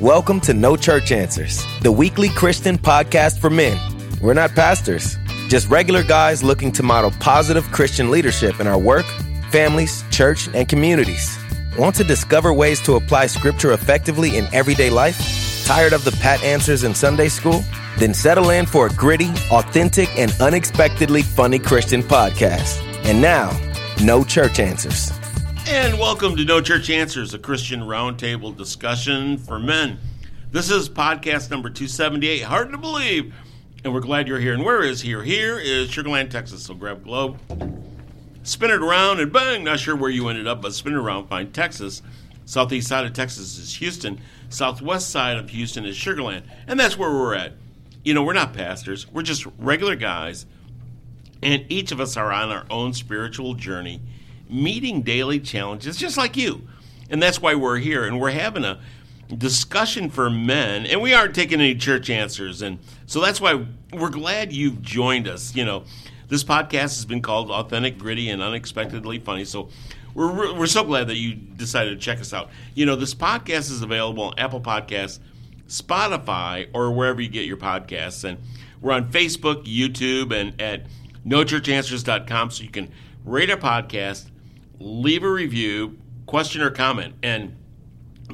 Welcome to No Church Answers, the weekly Christian podcast for men. We're not pastors, just regular guys looking to model positive Christian leadership in our work, families, church, and communities. Want to discover ways to apply Scripture effectively in everyday life? Tired of the pat answers in Sunday school? Then settle in for a gritty, authentic, and unexpectedly funny Christian podcast. And now, No Church Answers. And welcome to No Church Answers, a Christian roundtable discussion for men. This is podcast number 278, hard to believe, and we're glad you're here. And where is here? Here is Sugar Land, Texas, so grab a globe, spin it around, and bang, not sure where you ended up, but spin it around, find Texas. Southeast side of Texas is Houston. Southwest side of Houston is Sugar Land, and that's where we're at. You know, we're not pastors, we're just regular guys, and each of us are on our own spiritual journey, meeting daily challenges just like you. And that's why we're here, and we're having a discussion for men, and we aren't taking any church answers. And so that's why we're glad you've joined us. You know, this podcast has been called Authentic, Gritty, and Unexpectedly Funny, so we're so glad that you decided to check us out. You know, this podcast is available on Apple Podcasts, Spotify, or wherever you get your podcasts. And we're on Facebook, YouTube, and at nochurchanswers.com, so you can rate our podcast, leave a review, question or comment, and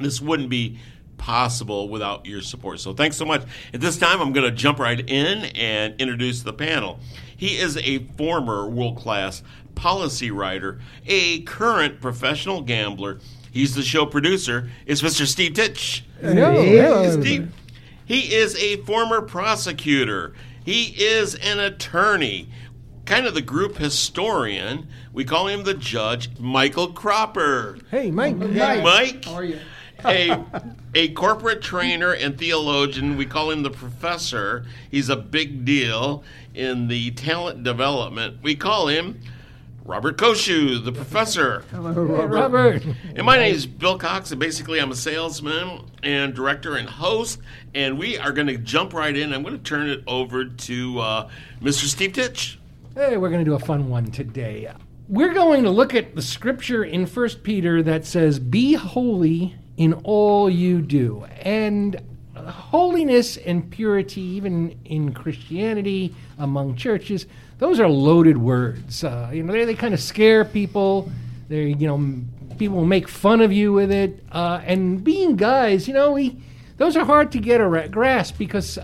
this wouldn't be possible without your support. So thanks so much. At this time, I'm going to jump right in and introduce the panel. He is a former world-class policy writer, a current professional gambler. He's the show producer. It's Mr. Steve Titch. Hello. Steve. He is a former prosecutor. He is an attorney, kind of the group historian. We call him the judge, Michael Cropper. Hey, Mike. Hey, Mike. How are you? a corporate trainer and theologian. We call him the professor. He's a big deal in the talent development. We call him Robert Koshy, the professor. Hello, Robert. And my name is Bill Cox, and basically I'm a salesman and director and host, and we are going to jump right in. I'm going to turn it over to Mr. Steve Titch. Hey, we're going to do a fun one today. We're going to look at the scripture in First Peter that says, "Be holy in all you do." And holiness and purity, even in Christianity, among churches, those are loaded words. They kind of scare people. People make fun of you with it. And being guys, those are hard to get a grasp because, we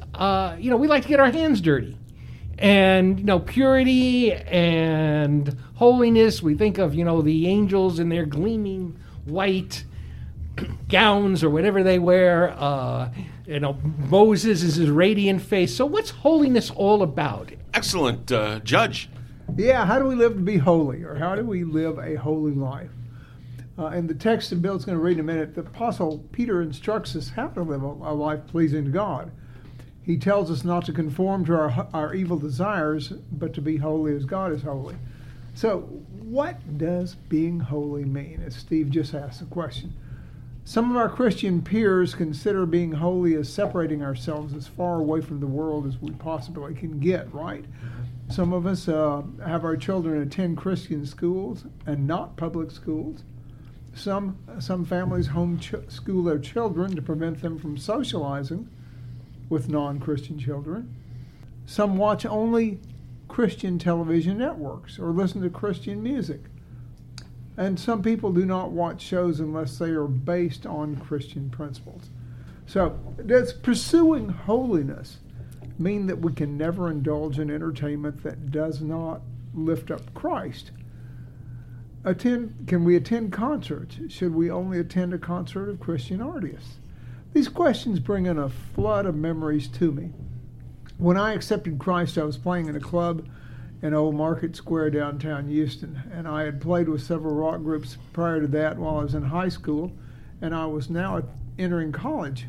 like to get our hands dirty. And, purity and holiness, we think of, the angels in their gleaming white gowns or whatever they wear. Moses is his radiant face. So what's holiness all about? Excellent judge. Yeah, how do we live to be holy, or how do we live a holy life? And the text that Bill's going to read in a minute, the Apostle Peter instructs us how to live a life pleasing to God. He tells us not to conform to our evil desires, but to be holy as God is holy. So what does being holy mean? As Steve just asked the question. Some of our Christian peers consider being holy as separating ourselves as far away from the world as we possibly can get, right? Some of us have our children attend Christian schools and not public schools. Some families homeschool their children to prevent them from socializing with non-Christian children. Some watch only Christian television networks or listen to Christian music. And some people do not watch shows unless they are based on Christian principles. So does pursuing holiness mean that we can never indulge in entertainment that does not lift up Christ? Can we attend concerts? Should we only attend a concert of Christian artists? These questions bring in a flood of memories to me. When I accepted Christ, I was playing in a club in Old Market Square, downtown Houston, and I had played with several rock groups prior to that while I was in high school, and I was now entering college,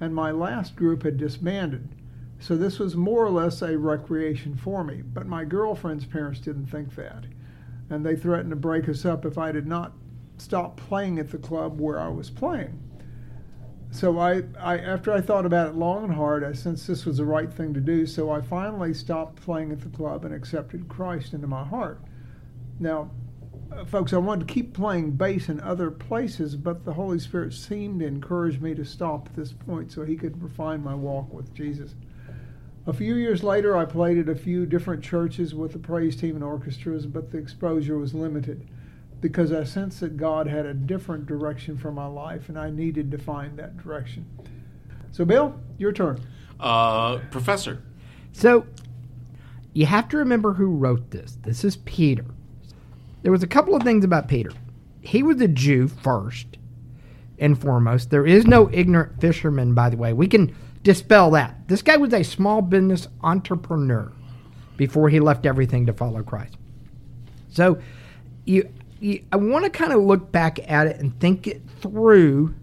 and my last group had disbanded. So this was more or less a recreation for me, but my girlfriend's parents didn't think that, and they threatened to break us up if I did not stop playing at the club where I was playing. So I after I thought about it long and hard, I sensed this was the right thing to do, so I finally stopped playing at the club and accepted Christ into my heart. Now, folks, I wanted to keep playing bass in other places, but the Holy Spirit seemed to encourage me to stop at this point so he could refine my walk with Jesus. A few years later, I played at a few different churches with the praise team and orchestras, but the exposure was limited because I sensed that God had a different direction for my life, and I needed to find that direction. So, Bill, your turn. Professor. So, you have to remember who wrote this. This is Peter. There was a couple of things about Peter. He was a Jew first and foremost. There is no ignorant fisherman, by the way. We can dispel that. This guy was a small business entrepreneur before he left everything to follow Christ. So I want to kind of look back at it and think it through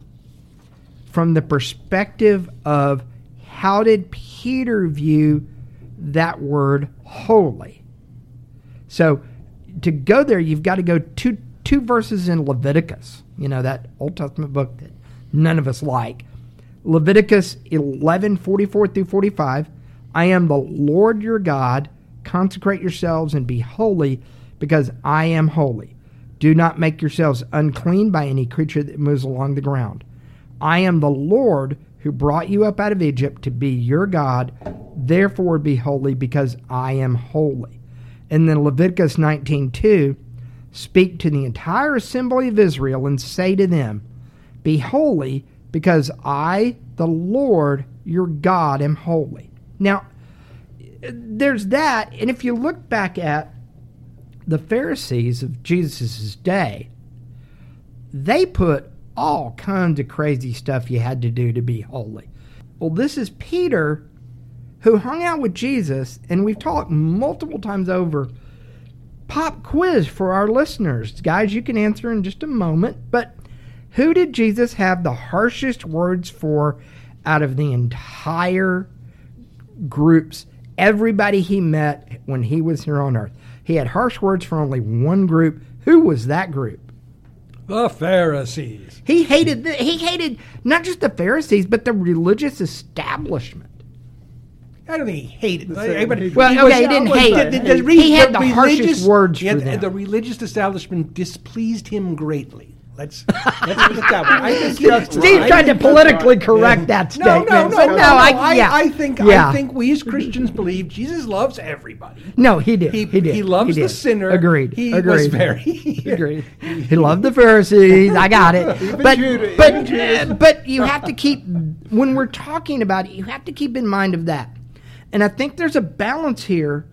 from the perspective of how did Peter view that word holy? So to go there, you've got to go two verses in Leviticus, you know, that Old Testament book that none of us like. Leviticus 11:44-45, I am the Lord your God, consecrate yourselves and be holy, because I am holy. Do not make yourselves unclean by any creature that moves along the ground. I am the Lord who brought you up out of Egypt to be your God, therefore be holy, because I am holy. And then Leviticus 19:2, speak to the entire assembly of Israel and say to them, be holy, because I, the Lord, your God, am holy. Now, there's that, and if you look back at the Pharisees of Jesus' day, they put all kinds of crazy stuff you had to do to be holy. Well, this is Peter, who hung out with Jesus, and we've talked multiple times over. Pop quiz for our listeners. Guys, you can answer in just a moment, but who did Jesus have the harshest words for out of the entire groups, everybody he met when he was here on earth? He had harsh words for only one group. Who was that group? The Pharisees. He hated not just the Pharisees, but the religious establishment. I don't think he hated the Pharisees. Well, he didn't hate it. He had the harshest words for them. The religious establishment displeased him greatly. Let's look at that one. I think Steve tried to politically correct that statement. I think we as Christians believe Jesus loves everybody. No, he did. He did. He loves the sinner. Agreed. Agreed. He loved the Pharisees. I got it. But you have to keep, when we're talking about it, you have to keep in mind of that. And I think there's a balance here,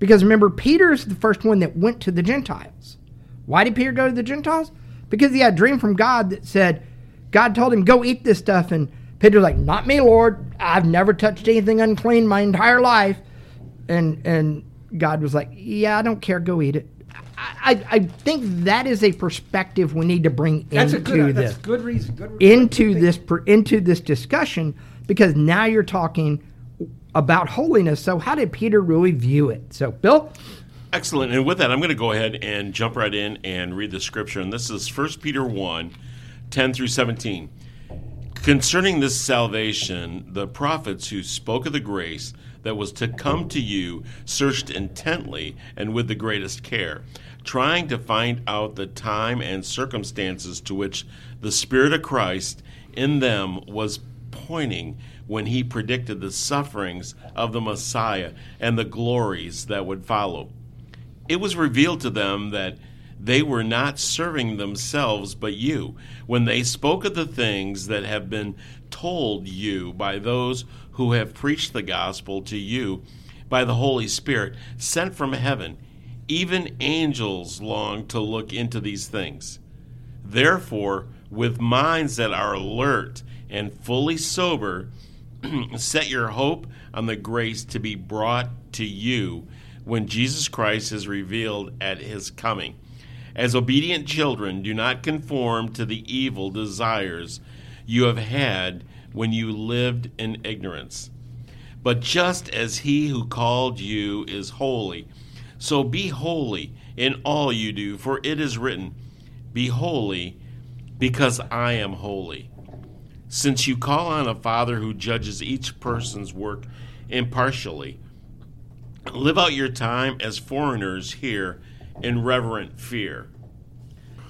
because remember, Peter's the first one that went to the Gentiles. Why did Peter go to the Gentiles? Because he had a dream from God that said, God told him, go eat this stuff. And Peter's like, not me, Lord. I've never touched anything unclean my entire life. And God was like, yeah, I don't care. Go eat it. I think that is a perspective we need to bring into this discussion, because now you're talking about holiness. So how did Peter really view it? So, Bill? Excellent. And with that, I'm going to go ahead and jump right in and read the scripture. And this is 1 Peter 1:10-17. Concerning this salvation, the prophets who spoke of the grace that was to come to you searched intently and with the greatest care, trying to find out the time and circumstances to which the Spirit of Christ in them was pointing when he predicted the sufferings of the Messiah and the glories that would follow. It was revealed to them that they were not serving themselves but you, when they spoke of the things that have been told you by those who have preached the gospel to you by the Holy Spirit sent from heaven. Even angels long to look into these things. Therefore, with minds that are alert and fully sober, set your hope on the grace to be brought to you when Jesus Christ is revealed at his coming. As obedient children, do not conform to the evil desires you have had when you lived in ignorance. But just as he who called you is holy, so be holy in all you do, for it is written, be holy because I am holy. Since you call on a Father who judges each person's work impartially, live out your time as foreigners here in reverent fear.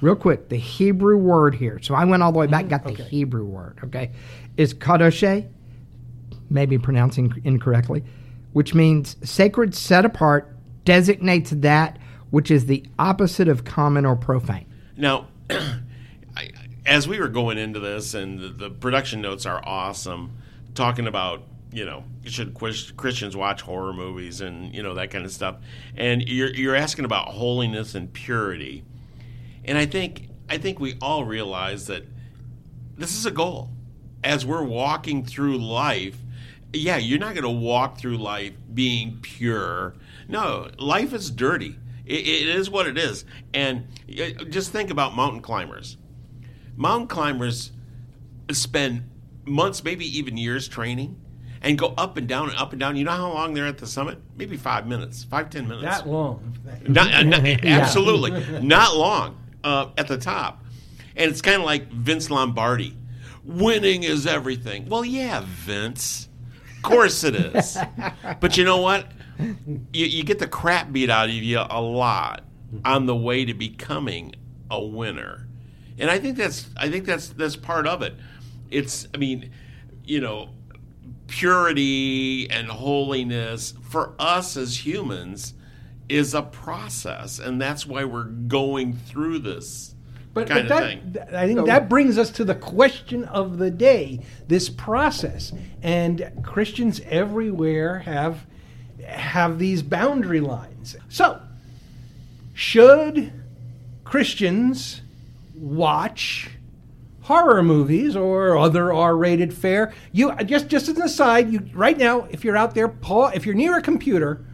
Real quick, the Hebrew word here. So I went all the way back, got the Hebrew word, okay? Is kadosh, maybe pronouncing incorrectly, which means sacred, set apart, designates that which is the opposite of common or profane. Now, as we were going into this, and the production notes are awesome, talking about, you know, should Christians watch horror movies and, you know, that kind of stuff. And you're asking about holiness and purity. And I think we all realize that this is a goal. As we're walking through life, yeah, you're not going to walk through life being pure. No, life is dirty. It is what it is. And just think about mountain climbers. Mountain climbers spend months, maybe even years training, and go up and down and up and down. You know how long they're at the summit? Maybe 5 minutes, 5-10 minutes. That long. Not, absolutely. Not long at the top. And it's kind of like Vince Lombardi. Winning is everything. Well, yeah, Vince. Of course it is. But you know what? You get the crap beat out of you a lot on the way to becoming a winner. And I think that's part of it. It's, I mean, you know, purity and holiness for us as humans is a process, and that's why we're going through this kind of thing. I think that brings us to the question of the day, this process. And Christians everywhere have these boundary lines. So, should Christians watch horror movies or other R-rated fare? You just as an aside, you right now, if you're out there, if you're near a computer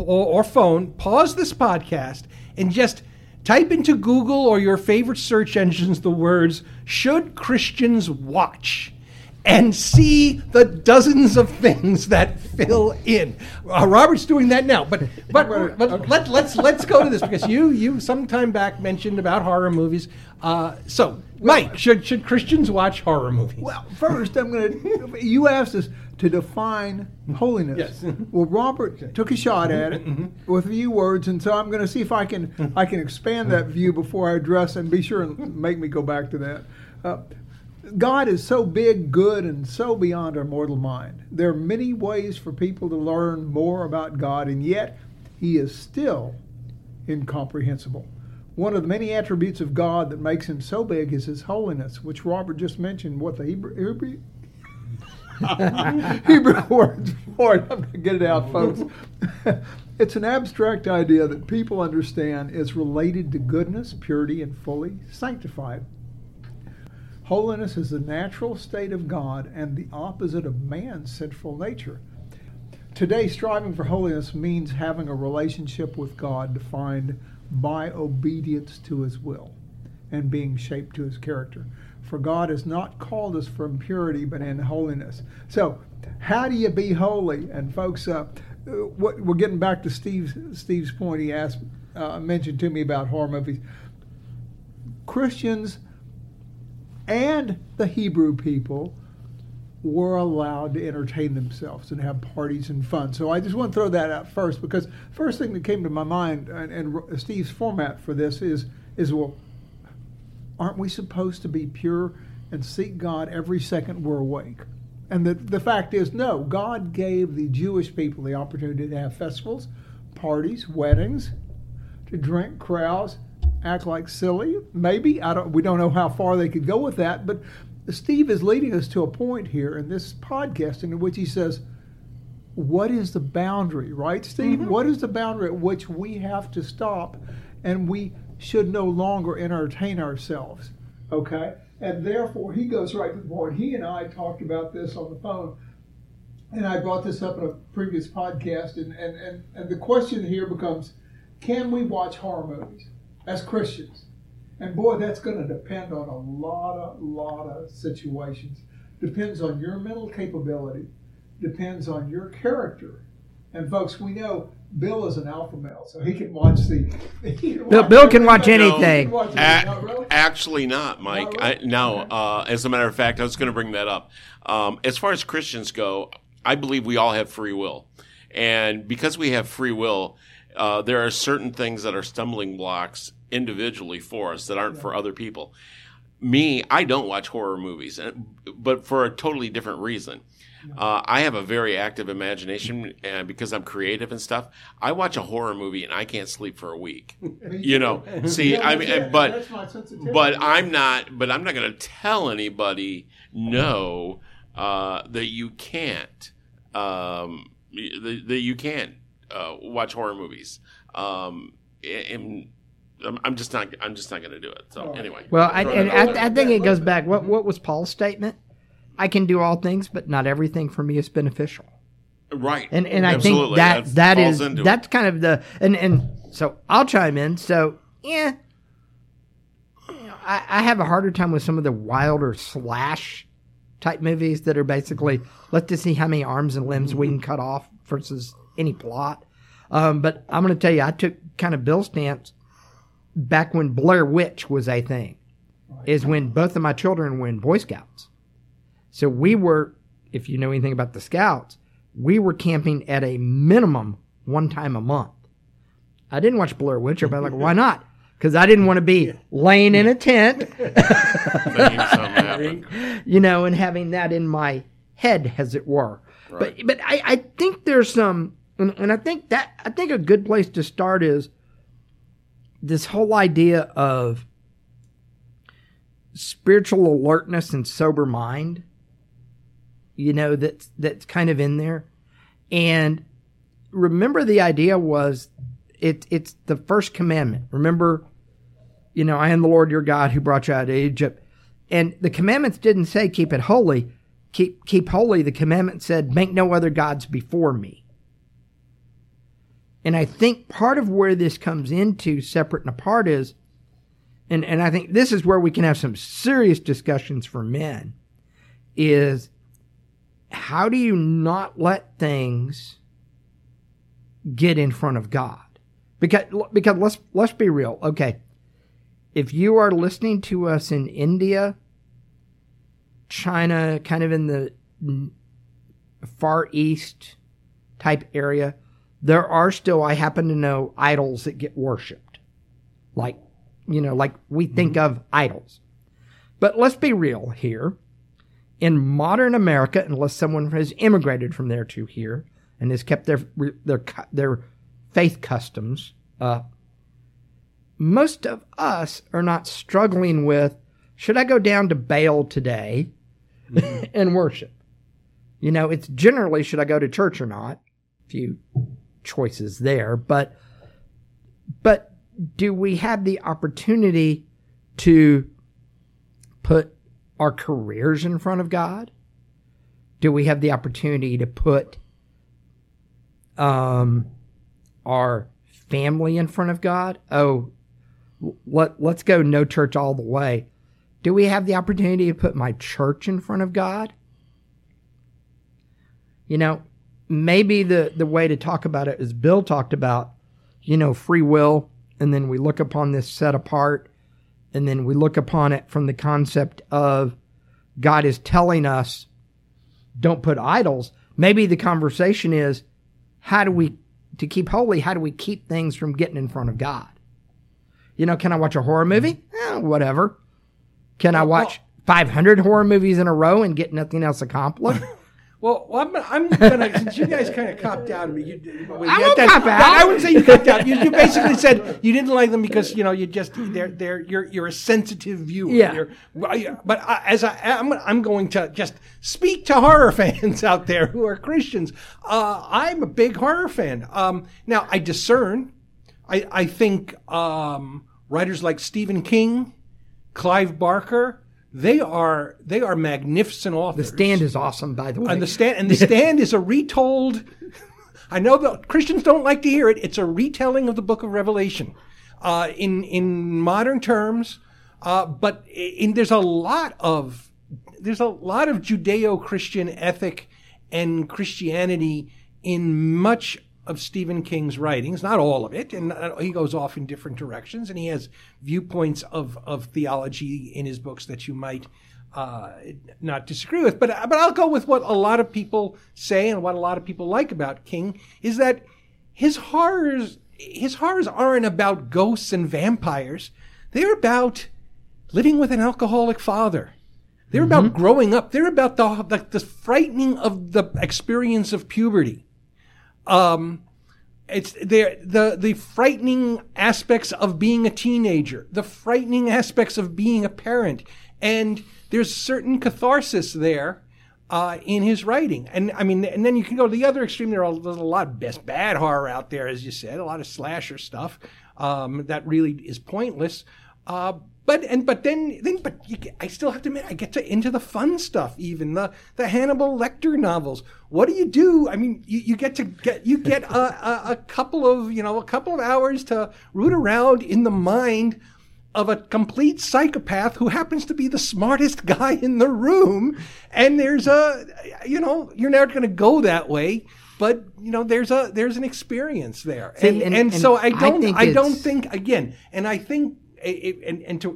or phone, pause this podcast and just type into Google or your favorite search engines the words "Should Christians watch?" and see the dozens of things that fill in. Robert's doing that now, but let's go to this, because you some time back mentioned about horror movies. So, Mike, should Christians watch horror movies? Well, first you asked us to define holiness. Yes. Well, Robert took a shot at it with a few words, and so I'm going to see if I can expand that view before I address, and be sure and make me go back to that. God is so big, good, and so beyond our mortal mind. There are many ways for people to learn more about God, and yet He is still incomprehensible. One of the many attributes of God that makes Him so big is His holiness, which Robert just mentioned. What the Hebrew words for it. I'm going to get it out, folks. It's an abstract idea that people understand is related to goodness, purity, and fully sanctified. Holiness is the natural state of God and the opposite of man's sinful nature. Today, striving for holiness means having a relationship with God defined by obedience to His will and being shaped to His character. For God has not called us for impurity, but in holiness. So, how do you be holy? And folks, we're getting back to Steve's point. He mentioned to me about horror movies. Christians and the Hebrew people were allowed to entertain themselves and have parties and fun. So I just want to throw that out first, because the first thing that came to my mind, and Steve's format for this is, well, aren't we supposed to be pure and seek God every second we're awake? And the fact is, no, God gave the Jewish people the opportunity to have festivals, parties, weddings, to drink, crowds, act like silly, maybe. We don't know how far they could go with that, but Steve is leading us to a point here in this podcast in which he says, what is the boundary, right, Steve? Mm-hmm. What is the boundary at which we have to stop and we should no longer entertain ourselves, okay? And therefore, he goes right to the point. He and I talked about this on the phone, and I brought this up in a previous podcast, and the question here becomes, can we watch horror movies as Christians? And boy, that's going to depend on a lot of situations. Depends on your mental capability. Depends on your character. And folks, we know Bill is an alpha male, so he can watch Bill can watch anything. Actually not, Mike. As a matter of fact, I was going to bring that up. As far as Christians go, I believe we all have free will. And because we have free will, there are certain things that are stumbling blocks individually for us that aren't for other people. Me, I don't watch horror movies, but for a totally different reason. I have a very active imagination, and because I'm creative and stuff, I watch a horror movie and I can't sleep for a week. You know, see, I mean, but I'm not going to tell anybody no that you can't watch horror movies. And I'm just not going to do it. So anyway. Well, I think it goes back. What was Paul's statement? I can do all things, but not everything for me is beneficial. Right. And I think that's kind of the and so I'll chime in. So I have a harder time with some of the wilder slash type movies that are basically let's just see how many arms and limbs we can cut off versus any plot. But I'm going to tell you, I took kind of Bill's stance back when Blair Witch was a thing, is when both of my children were in Boy Scouts. So we were, if you know anything about the Scouts, we were camping at a minimum one time a month. I didn't watch Blair Witch, but I'm like, why not? Because I didn't want to be laying in a tent, you know, and having that in my head, as it were. Right. But I think there's some, and I think a good place to start is this whole idea of spiritual alertness and sober mind. You know, that's kind of in there. And remember, the idea was it's the first commandment. Remember, you know, I am the Lord your God who brought you out of Egypt. And the commandments didn't say keep it holy. Keep holy. The commandment said make no other gods before me. And I think part of where this comes into separate and apart is, and I think this is where we can have some serious discussions for men, is how do you not let things get in front of God? Because let's be real. Okay, if you are listening to us in India, China, kind of in the Far East type area, there are still, I happen to know, idols that get worshipped. Like, you know, like we think of idols. But let's be real here. In modern America, unless someone has immigrated from there to here and has kept their faith customs up, most of us are not struggling with, should I go down to Baal today and worship? You know, it's generally, should I go to church or not? Few choices there, but do we have the opportunity to put our careers in front of God? Do we have the opportunity to put our family in front of God? Oh, let's go no church all the way. Do we have the opportunity to put my church in front of God? You know, maybe the way to talk about it is Bill talked about, you know, free will, and then we look upon this set apart, and then we look upon it from the concept of God is telling us, don't put idols. Maybe the conversation is, to keep holy, how do we keep things from getting in front of God? You know, can I watch a horror movie? Whatever. Can I watch 500 horror movies in a row and get nothing else accomplished? Well, I'm gonna, since you guys kind of copped out of me, I wouldn't say you copped out. You basically said you didn't like them because you know you just you're a sensitive viewer. Yeah. But I'm going to just speak to horror fans out there who are Christians. I'm a big horror fan. Now I discern. I think writers like Stephen King, Clive Barker. They are magnificent authors. The Stand is awesome, by the way. And the stand is a retold. I know that Christians don't like to hear it. It's a retelling of the Book of Revelation, in modern terms. But there's a lot of Judeo-Christian ethic and Christianity in much of Stephen King's writings, not all of it, and he goes off in different directions, and he has viewpoints of theology in his books that you might not disagree with. But I'll go with what a lot of people say and what a lot of people like about King, is that his horrors his horrors aren't about ghosts and vampires. They're about living with an alcoholic father. They're mm-hmm. about growing up. They're about the frightening of the experience of puberty. It's the frightening aspects of being a teenager, the frightening aspects of being a parent. And there's certain catharsis there in his writing. And I mean, and then you can go to the other extreme. There's a lot of bad horror out there, as you said, a lot of slasher stuff that really is pointless. But I still have to admit, I get into the fun stuff, even the Hannibal Lecter novels. What do you do? I mean, you get a couple of hours to root around in the mind of a complete psychopath who happens to be the smartest guy in the room. And you're never going to go that way, but there's an experience there. So I think,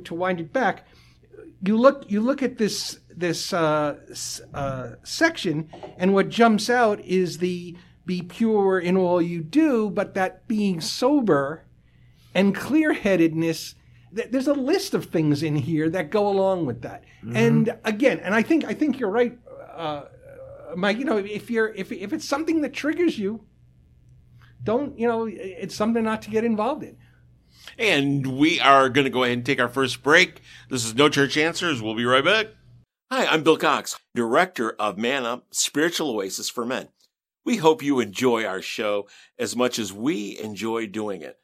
to wind it back, you look at this section, and what jumps out is the be pure in all you do, but that being sober and clear-headedness. There's a list of things in here that go along with that. Mm-hmm. And again, and I think you're right, Mike. If it's something that triggers you, it's something not to get involved in. And we are going to go ahead and take our first break. This is No Church Answers. We'll be right back. Hi, I'm Bill Cox, director of Man Up Spiritual Oasis for Men. We hope you enjoy our show as much as we enjoy doing it.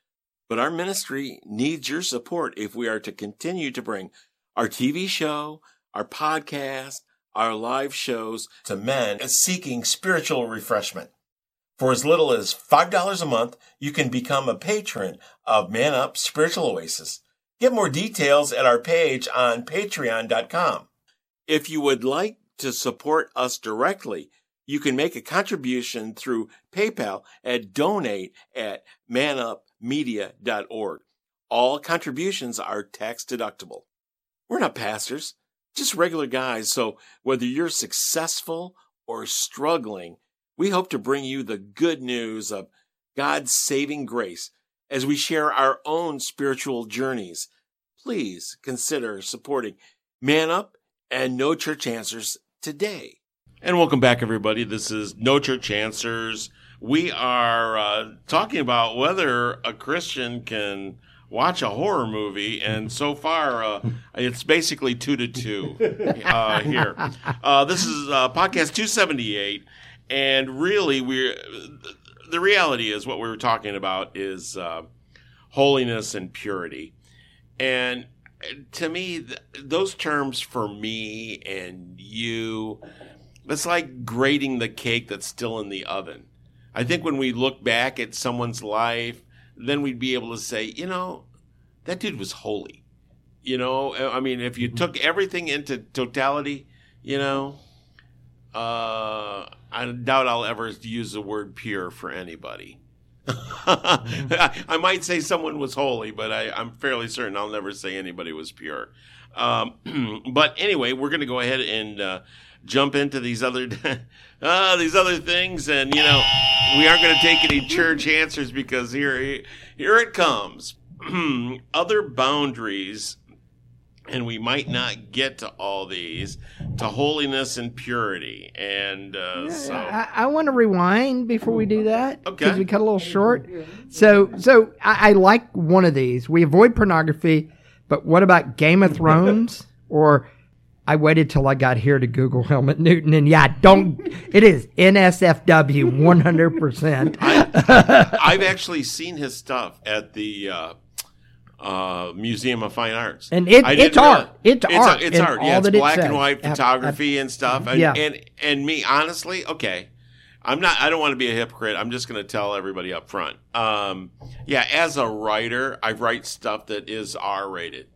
But our ministry needs your support if we are to continue to bring our TV show, our podcast, our live shows to men seeking spiritual refreshment. For as little as $5 a month, you can become a patron of Man Up Spiritual Oasis. Get more details at our page on patreon.com. If you would like to support us directly, you can make a contribution through PayPal at donate@manupmedia.org. All contributions are tax deductible. We're not pastors, just regular guys, so whether you're successful or struggling, we hope to bring you the good news of God's saving grace as we share our own spiritual journeys. Please consider supporting Man Up and No Church Answers today. And welcome back, everybody. This is No Church Answers. We are talking about whether a Christian can watch a horror movie, and so far it's basically 2-2 here. This is podcast 278. And really, the reality is what we were talking about is holiness and purity. And to me, those terms for me and you, it's like grating the cake that's still in the oven. I think when we look back at someone's life, then we'd be able to say, that dude was holy. I mean, if you took everything into totality, I doubt I'll ever use the word pure for anybody. I might say someone was holy, but I'm fairly certain I'll never say anybody was pure. But anyway, we're going to go ahead and jump into these other things. And, we aren't going to take any church answers because here it comes. Other boundaries. And we might not get to all these, to holiness and purity. And I want to rewind before we do that, because we cut a little short. So I like one of these. We avoid pornography, but what about Game of Thrones? Or I waited till I got here to Google Helmut Newton, and it is NSFW 100%. I've actually seen his stuff at the Museum of Fine Arts, and it's art. Yeah, it's black and white photography and stuff. And me, honestly, I don't want to be a hypocrite. I'm just going to tell everybody up front. As a writer, I write stuff that is R-rated.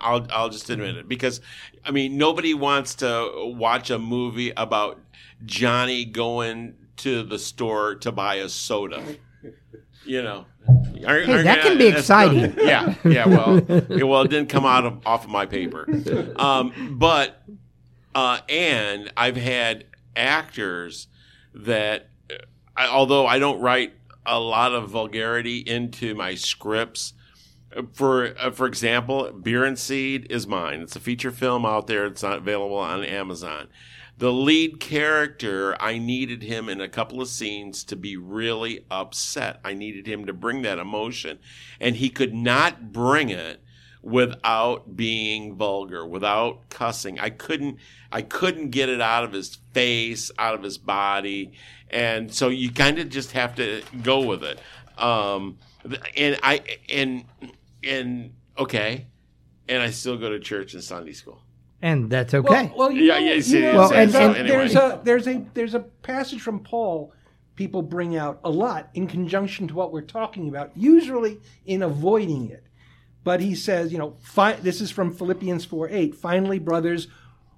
I'll just admit it, because I mean, nobody wants to watch a movie about Johnny going to the store to buy a soda. That can be exciting. Well, it didn't come off of my paper. And I've had actors that, although I don't write a lot of vulgarity into my scripts. For example, Beer and Seed is mine. It's a feature film out there. It's not available on Amazon. The lead character, I needed him in a couple of scenes to be really upset. I needed him to bring that emotion. And he could not bring it without being vulgar, without cussing. I couldn't get it out of his face, out of his body. And so you kind of just have to go with it. And I still go to church and Sunday school. And that's okay. There's a passage from Paul people bring out a lot in conjunction to what we're talking about, usually in avoiding it. But he says, this is from Philippians 4:8. Finally, brothers,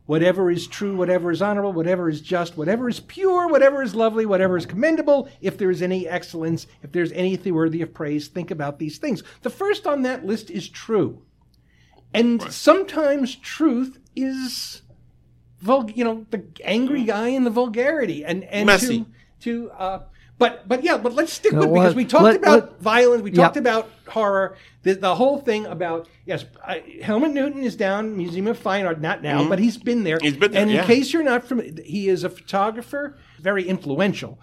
whatever is true, whatever is honorable, whatever is just, whatever is pure, whatever is lovely, whatever is commendable, if there is any excellence, if there's anything worthy of praise, think about these things. The first on that list is true. And sometimes truth is, the angry guy and the vulgarity. And messy. But let's stick with it, because we talked about violence, we talked about horror, the whole thing about, Helmut Newton is down, Museum of Fine Arts, not now, but he's been there. He's been there, in case you're not familiar, he is a photographer, very influential,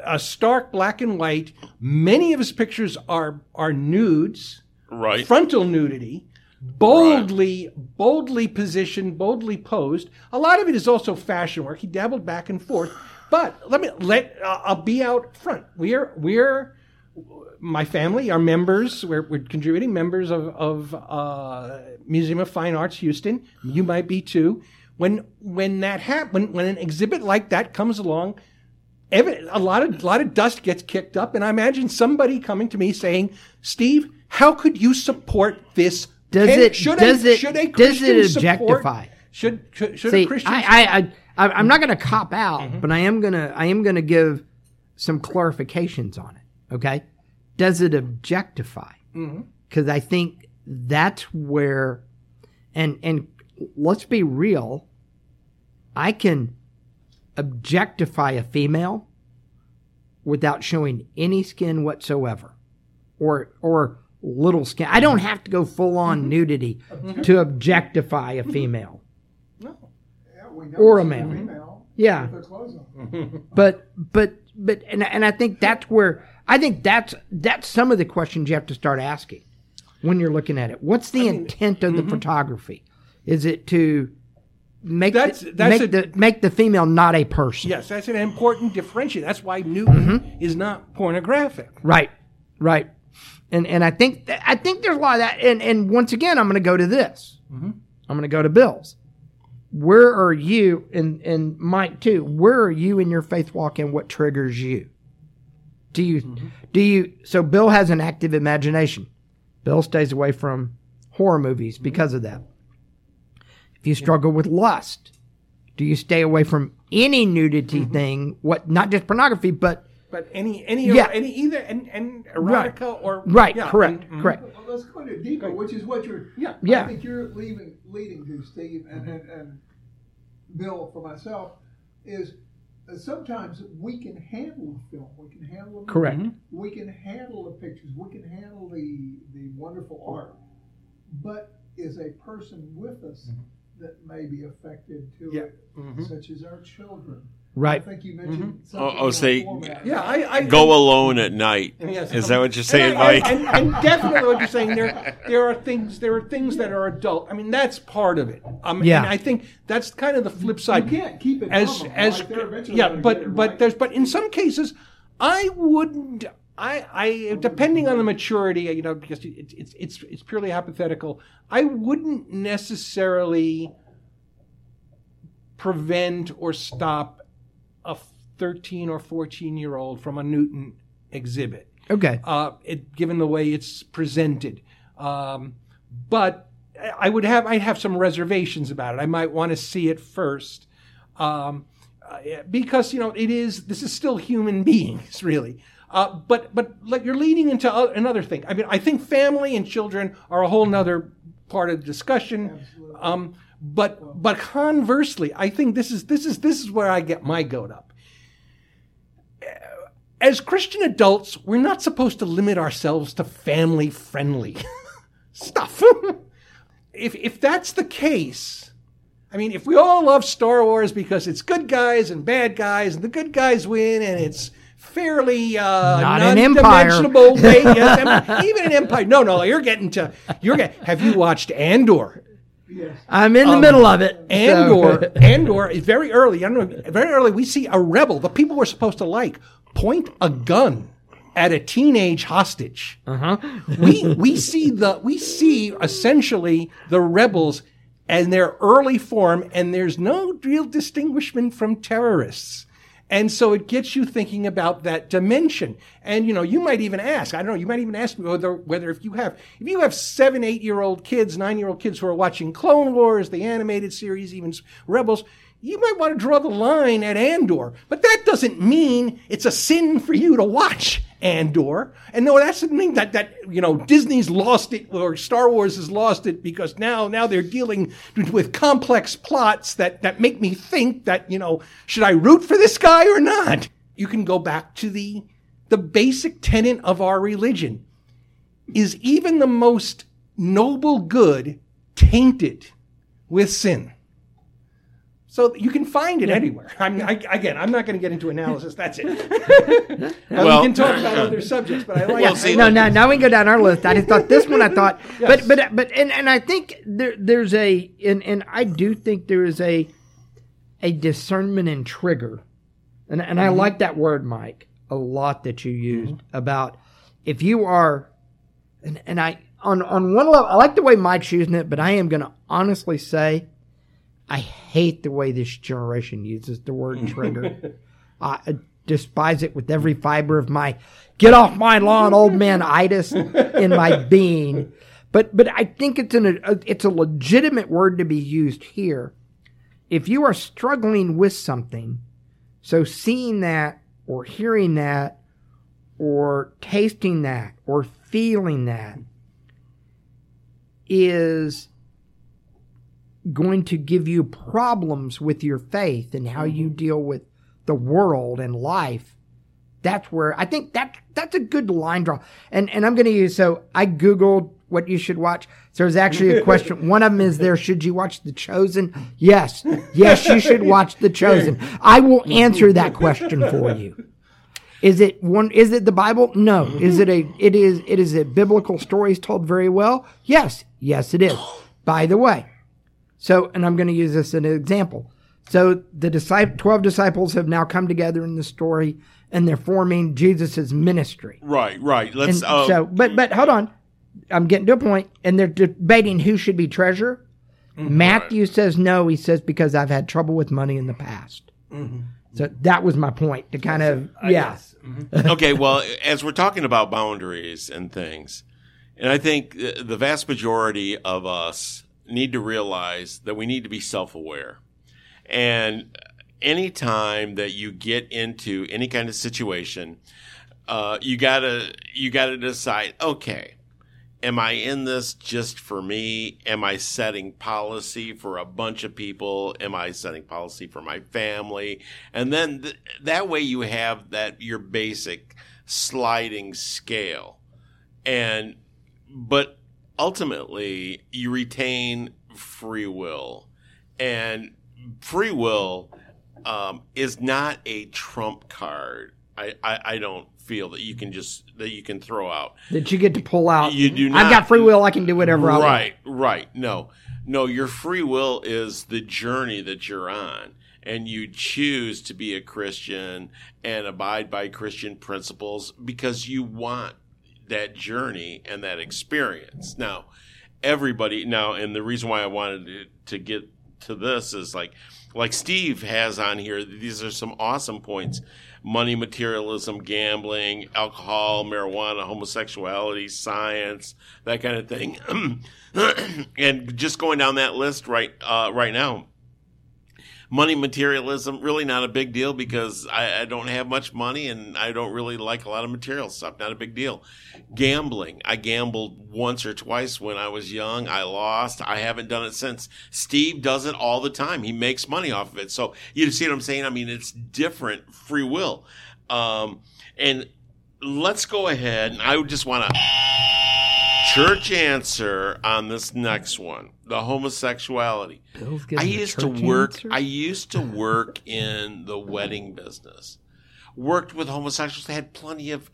a stark black and white. Many of his pictures are nudes, right? Frontal nudity, boldly positioned, boldly posed. A lot of it is also fashion work. He dabbled back and forth. But I'll be out front. We're my family are members. We're contributing members of Museum of Fine Arts, Houston. You might be too. When an exhibit like that comes along, a lot of dust gets kicked up, and I imagine somebody coming to me saying, "Steve, how could you support this? Does it objectify? Should a Christian?" I'm not going to cop out, but I am going to give some clarifications on it. Okay, does it objectify? Because I think that's where, and let's be real, I can objectify a female without showing any skin whatsoever, or little skin. I don't have to go full on nudity to objectify a female. Or a man, yeah. But I think that's where that's some of the questions you have to start asking when you're looking at it. What's the intent of the photography? Is it to make the female not a person? Yes, that's an important differentiation. That's why Newton is not pornographic. Right. And I think there's a lot of that. And once again, I'm going to go to this. I'm going to go to Bill's. Where are you, and Mike too, where are you in your faith walk, and what triggers you? So Bill has an active imagination. Bill stays away from horror movies because of that. If you struggle with lust, do you stay away from any nudity thing? What, not just pornography, but any erotica correct. Well, let's go to deeper, which is what you're. I think you're leading to, Steve, and Bill, for myself, is sometimes we can handle the film, we can handle the correct, movie, we can handle the pictures, we can handle the wonderful art, but is a person with us that may be affected to it, such as our children. Right. I think you mentioned something. I go alone at night. Yes. Is that what you're saying, Mike? And definitely what you're saying. There are things that are adult. I mean, that's part of it. And I think that's kind of the flip side. You can't keep it but in some cases, I wouldn't. I depending on the maturity, because it's purely hypothetical. I wouldn't necessarily prevent or stop a 13 or 14-year-old from a Newton exhibit. Okay. Given the way it's presented, but I'd have some reservations about it. I might want to see it first, because this is still human beings, really. But you're leading into another thing. I mean, I think family and children are a whole nother part of the discussion. Absolutely. But conversely, I think this is where I get my goat up. As Christian adults, we're not supposed to limit ourselves to family-friendly stuff. If that's the case, I mean, if we all love Star Wars because it's good guys and bad guys and the good guys win and it's fairly non-dimensional way, yes, I mean, even an empire. No, have you watched Andor? Yes. I'm in the middle of it. Andor, Andor is very early. I don't know, very early we see a rebel, the people we're supposed to like, point a gun at a teenage hostage. We see essentially the rebels in their early form, and there's no real distinguishment from terrorists. And so it gets you thinking about that dimension. And, you know, you might even ask, me whether if you have 7-8-year-old kids, 9-year-old kids who are watching Clone Wars, the animated series, even Rebels, you might want to draw the line at Andor. But that doesn't mean it's a sin for you to watch Andor. And no, that doesn't mean that Disney's lost it or Star Wars has lost it because now they're dealing with complex plots that make me think that, should I root for this guy or not? You can go back to the basic tenet of our religion. Is even the most noble good tainted with sin? So you can find it anywhere. I'm not going to get into analysis. That's it. We can talk about other subjects, but I like. Well, see, now we can go down our list. I just thought this one. Yes. but I think there's a and I do think there is a discernment and trigger, and I like that word, Mike, a lot that you used about if you are, and I on one level I like the way Mike's using it, but I am going to honestly say, I hate the way this generation uses the word trigger. I despise it with every fiber of my get off my lawn, old man-itis in my being. But I think it's a legitimate word to be used here. If you are struggling with something, so seeing that or hearing that or tasting that or feeling that is going to give you problems with your faith and how you deal with the world and life. That's where I think that's a good line draw. And I'm going to use, so I Googled what you should watch. So there's actually a question. One of them is there, should you watch The Chosen? Yes. Yes, you should watch The Chosen. I will answer that question for you. Is it the Bible? No. Is it a biblical story told very well? Yes. Yes, it is. By the way, so, and I'm going to use this as an example. So the 12 disciples have now come together in the story, and they're forming Jesus' ministry. Right. Let's. But hold on, I'm getting to a point, and they're debating who should be treasurer. Mm-hmm. Matthew says no. He says because I've had trouble with money in the past. Mm-hmm. So that was my point to kind of yes. Yeah. Mm-hmm. Okay. Well, as we're talking about boundaries and things, and I think the vast majority of us need to realize that we need to be self-aware. And any time that you get into any kind of situation, you gotta decide, okay, am I in this just for me? Am I setting policy for a bunch of people? Am I setting policy for my family? And then that way you have your basic sliding scale. But ultimately, you retain free will, and free will is not a trump card. I don't feel that you can throw out. That you get to pull out. You do not. I've got free will. I can do whatever I want. Right. No. Your free will is the journey that you're on, and you choose to be a Christian and abide by Christian principles because you want that journey and that experience. Now, and the reason why I wanted to get to this is like Steve has on here, these are some awesome points: money, materialism, gambling, alcohol, marijuana, homosexuality, science, that kind of thing. And just going down that list right now, money, materialism, really not a big deal because I don't have much money and I don't really like a lot of material stuff. Not a big deal. Gambling. I gambled once or twice when I was young. I lost. I haven't done it since. Steve does it all the time. He makes money off of it. So you see what I'm saying? I mean, it's different free will. And let's go ahead, and I just want to church answer on this next one, the homosexuality. I used to work in the wedding business. Worked with homosexuals. They had plenty of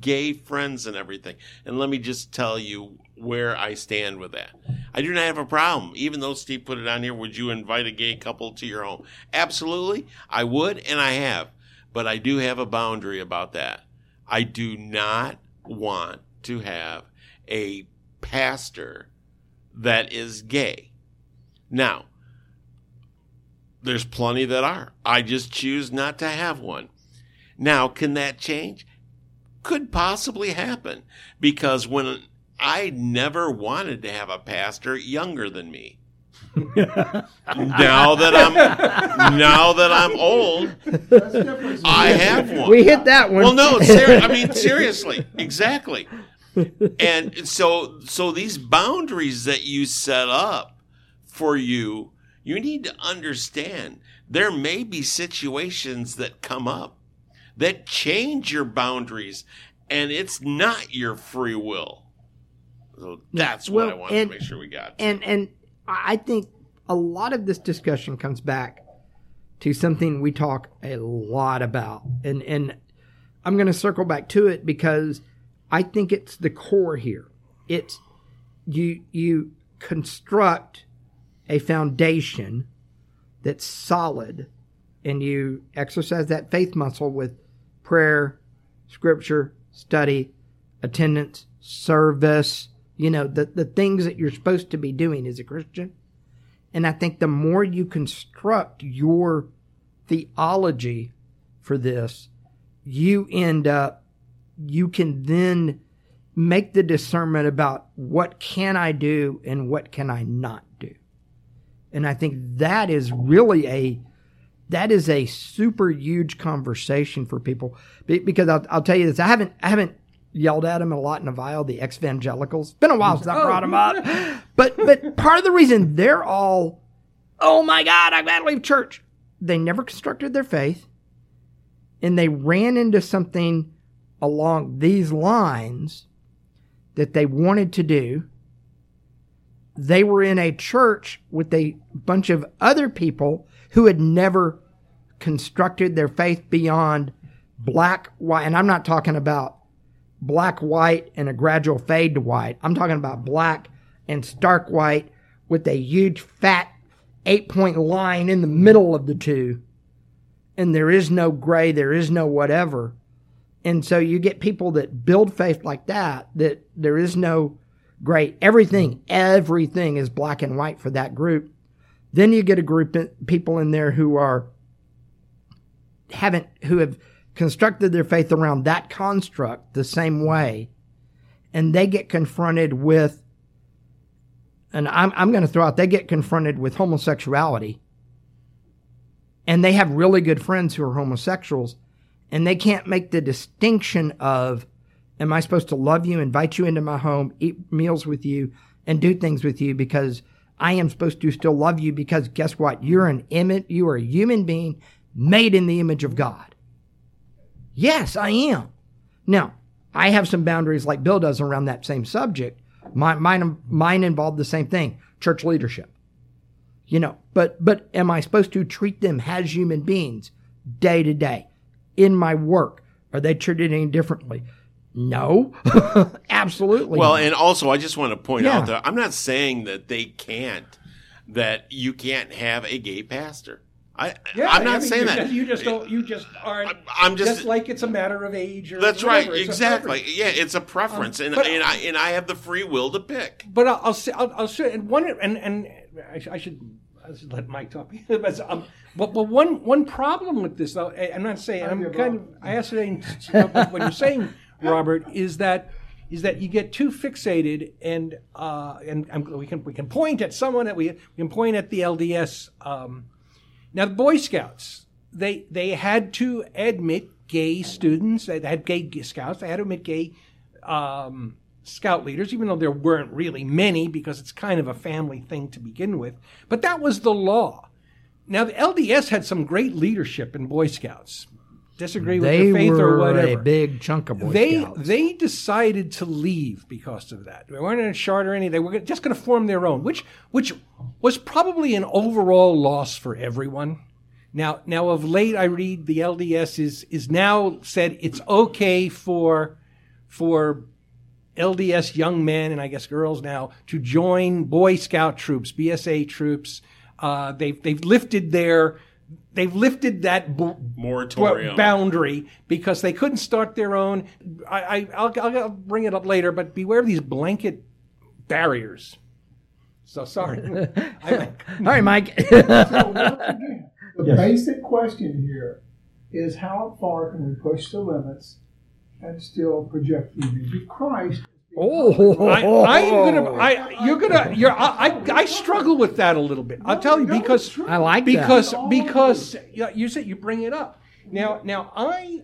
gay friends and everything. And let me just tell you where I stand with that. I do not have a problem. Even though Steve put it on here, would you invite a gay couple to your home? Absolutely, I would, and I have. But I do have a boundary about that. I do not want to have a pastor that is gay. Now, there's plenty that are. I just choose not to have one. Now, can that change? Could possibly happen, because when I never wanted to have a pastor younger than me. Now that I'm old, I have one. We hit that one. Well, no, seriously, exactly. And so these boundaries that you set up for you, you need to understand there may be situations that come up that change your boundaries, and it's not your free will. So that's what I wanted to make sure we got. And I think a lot of this discussion comes back to something we talk a lot about. And I'm going to circle back to it because I think it's the core here. It's you construct a foundation that's solid, and you exercise that faith muscle with prayer, scripture, study, attendance, service, the things that you're supposed to be doing as a Christian. And I think the more you construct your theology for this, you end up, you can then make the discernment about what can I do and what can I not do. And I think that is really a super huge conversation for people, because I'll tell you this. I haven't yelled at them a lot in a while, the ex-evangelicals. It's been a while since I brought them up. But part of the reason they're all, oh my God, I've got to leave church. They never constructed their faith, and they ran into something along these lines that they wanted to do. They were in a church with a bunch of other people who had never constructed their faith beyond black, white. And I'm not talking about black, white, and a gradual fade to white. I'm talking about black and stark white with a huge fat 8-point line in the middle of the two. And there is no gray, there is no whatever. And so you get people that build faith like that, that there is no gray. Everything is black and white for that group. Then you get a group of people in there who have constructed their faith around that construct the same way, and they get confronted with, and I'm going to throw out, they get confronted with homosexuality, and they have really good friends who are homosexuals, and they can't make the distinction of, am I supposed to love you, invite you into my home, eat meals with you, and do things with you because I am supposed to still love you, because guess what? You are a human being made in the image of God. Yes, I am. Now, I have some boundaries like Bill does around that same subject. Mine involved the same thing, church leadership. But am I supposed to treat them as human beings day to day? In my work, are they treated any differently? No, absolutely. Well, and also I just want to point out that I'm not saying that that you can't have a gay pastor. I'm not saying that. You just aren't. I'm just like it's a matter of age or that's whatever. Right. It's exactly. Yeah, it's a preference, and I have the free will to pick. But I should let Mike talk. But one problem with this, though, I'm not saying I ascertain what you're saying, Robert, is that you get too fixated, and we can point at someone that we can point at the LDS. Now the Boy Scouts, they had to admit gay students. They had gay scouts. They had to admit gay scout leaders, even though there weren't really many, because it's kind of a family thing to begin with. But that was the law. Now the LDS had some great leadership in Boy Scouts. disagree with their faith or whatever. They were a big chunk of Boy Scouts. They decided to leave because of that. They weren't in a charter or anything. They were just going to form their own, which was probably an overall loss for everyone. Now of late, I read the LDS is now said it's okay for LDS young men and I guess girls now to join Boy Scout troops, BSA troops. They've lifted that moratorium boundary because they couldn't start their own. I'll bring it up later, but beware of these blanket barriers. So sorry. All right, Mike. So once again, the basic question here is how far can we push the limits and still project the image of Christ? I struggle with that a little bit. I'll tell you because I like that. Because you said you bring it up. Now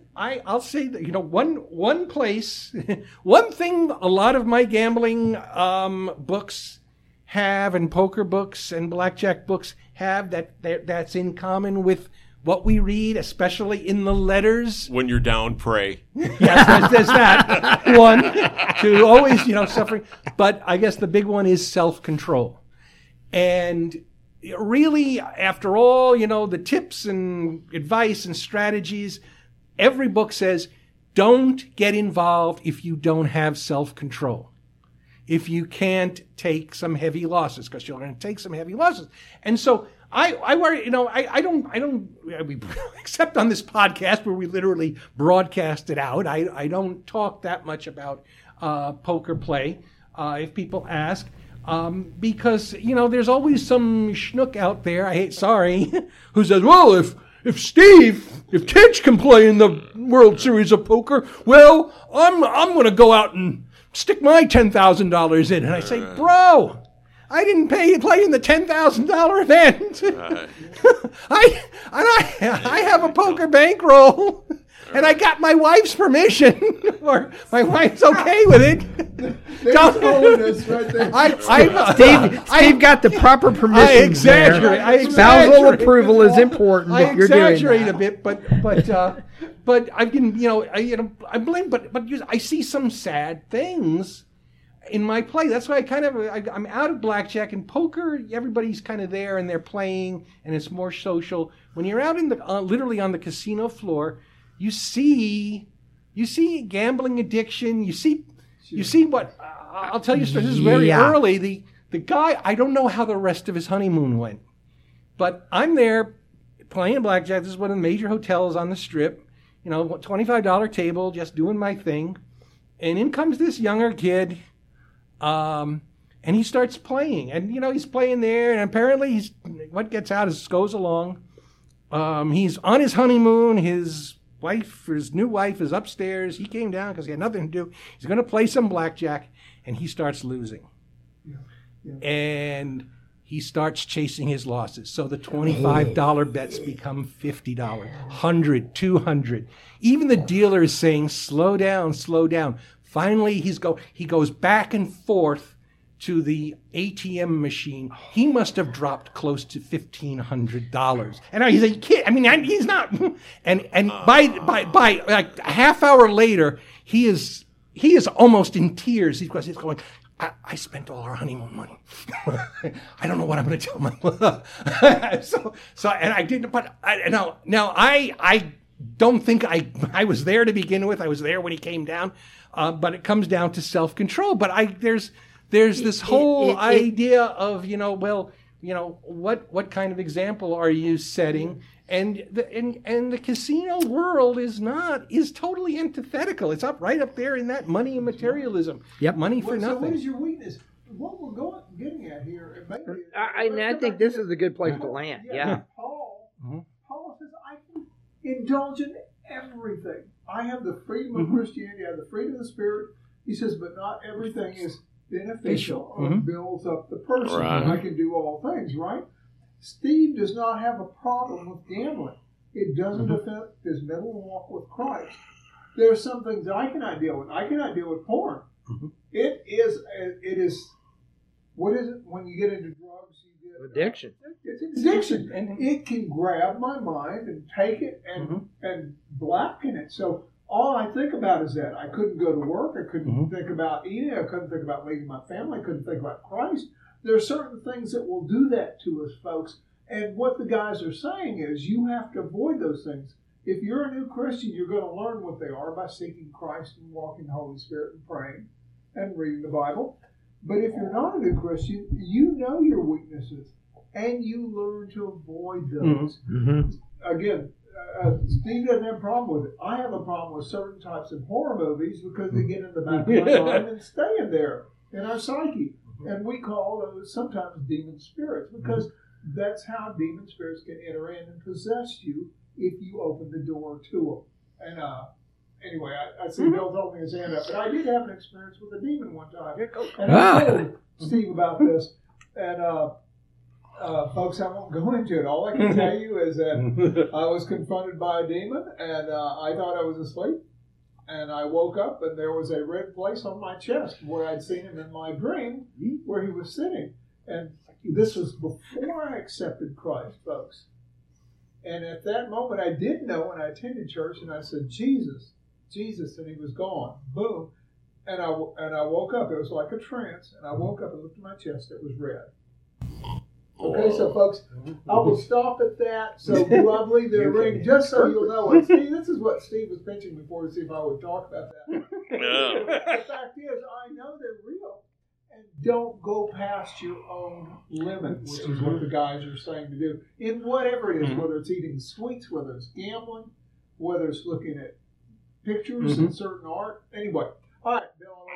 I'll say that one place, one thing a lot of my gambling books have and poker books and blackjack books have that's in common with what we read, especially in the letters. When you're down, pray. Yes, there's that. One, two, always, suffering. But I guess the big one is self-control. And really, after all, the tips and advice and strategies, every book says, don't get involved if you don't have self-control. If you can't take some heavy losses, because you're going to take some heavy losses. And so, I worry, I don't, except on this podcast where we literally broadcast it out. I don't talk that much about poker play if people ask, because there's always some schnook out there. Who says, well, if Titch can play in the World Series of Poker, well, I'm going to go out and stick my $10,000 in, and I say, bro. I didn't pay to play in the $10,000 event. I have a poker bankroll, and I got my wife's permission, or my wife's okay with it. Us right there. Steve got the proper permission. I exaggerate. Spousal approval is important. I exaggerate a bit, but I can I blame, but I see some sad things in my play. That's why I'm out of blackjack and poker. Everybody's kind of there and they're playing and it's more social. When you're out in the literally on the casino floor, you see gambling addiction. You see what I'll tell you. This is very early. The guy, I don't know how the rest of his honeymoon went, but I'm there playing blackjack. This is one of the major hotels on the Strip. $25 table, just doing my thing, and in comes this younger kid. And he starts playing, and he's playing there, and apparently what gets out is goes along. He's on his honeymoon. His new wife is upstairs. He came down because he had nothing to do. He's going to play some blackjack, and he starts losing, and he starts chasing his losses. So the $25 bets become $50, $100, $200. Even the dealer is saying, "Slow down, slow down." Finally, he goes back and forth to the ATM machine. He must have dropped close to $1,500. And he's a kid. I mean, he's not. And by like a half hour later, he is almost in tears. He's going, I spent all our honeymoon money. I don't know what I'm going to tell my mother. And I didn't. But I don't think I was there to begin with. I was there when he came down. But it comes down to self-control. But there's this whole idea of what kind of example are you setting? And the casino world is totally antithetical. It's right up there in that money and materialism. Yep. Money for nothing. So what is your weakness? What we're getting at here? I think this is a good place to land. Yeah. Paul says I can indulge in everything. I have the freedom of Christianity. I have the freedom of the Spirit. He says, but not everything is beneficial or builds up the person. Right. I can do all things, right? Steve does not have a problem with gambling. It doesn't affect his mental walk with Christ. There are some things that I cannot deal with. I cannot deal with porn. It is what is it when you get into drugs, you Addiction. It's addiction. Mm-hmm. It can grab my mind and take it and blacken it. So all I think about is that. I couldn't go to work. I couldn't think about eating. I couldn't think about leaving my family. I couldn't think about Christ. There are certain things that will do that to us, folks. And what the guys are saying is you have to avoid those things. If you're a new Christian, you're going to learn what they are by seeking Christ and walking the Holy Spirit and praying and reading the Bible. But if you're not a new Christian, you know your weaknesses, and you learn to avoid those. Mm-hmm. Again, Steve doesn't have a problem with it. I have a problem with certain types of horror movies because they get in the back of my mind and stay in there, in our psyche. Mm-hmm. And we call those sometimes demon spirits because that's how demon spirits can enter in and possess you if you open the door to them. And anyway, I see Bill holding his hand up, but I did have an experience with a demon one time. And I told Steve about this, and folks, I won't go into it. All I can tell you is that I was confronted by a demon, and I thought I was asleep, and I woke up, and there was a red place on my chest where I'd seen him in my dream, where he was sitting. And this was before I accepted Christ, folks. And at that moment, I did know when I attended church, and I said, Jesus, Jesus, and he was gone. Boom. And I woke up. It was like a trance, and I woke up and looked at my chest. It was red. Okay, so folks, I will stop at that. So do I believe their ring? Just so you'll know it. See, this is what Steve was pitching before to see if I would talk about that. Yeah. The fact is, I know they're real. And don't go past your own limit, which is what the guys are saying to do. In whatever it is, whether it's eating sweets, whether it's gambling, whether it's looking at pictures and certain art. Anyway, all right, Bill.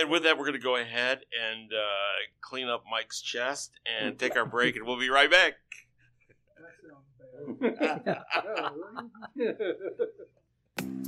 And with that, we're going to go ahead and clean up Mike's chest and take our break, and we'll be right back. That sounds bad.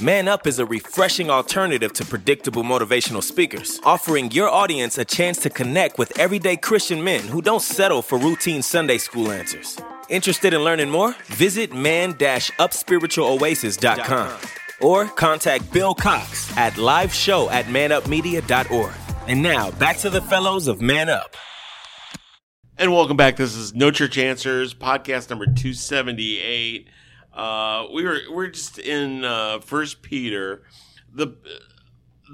Man Up is a refreshing alternative to predictable motivational speakers, offering your audience a chance to connect with everyday Christian men who don't settle for routine Sunday school answers. Interested in learning more? Visit man-upspiritualoasis.com or contact Bill Cox at liveshow@manupmedia.org. And now, back to the fellows of Man Up. And welcome back. This is No Church Answers, podcast number 278. We're just in First Peter.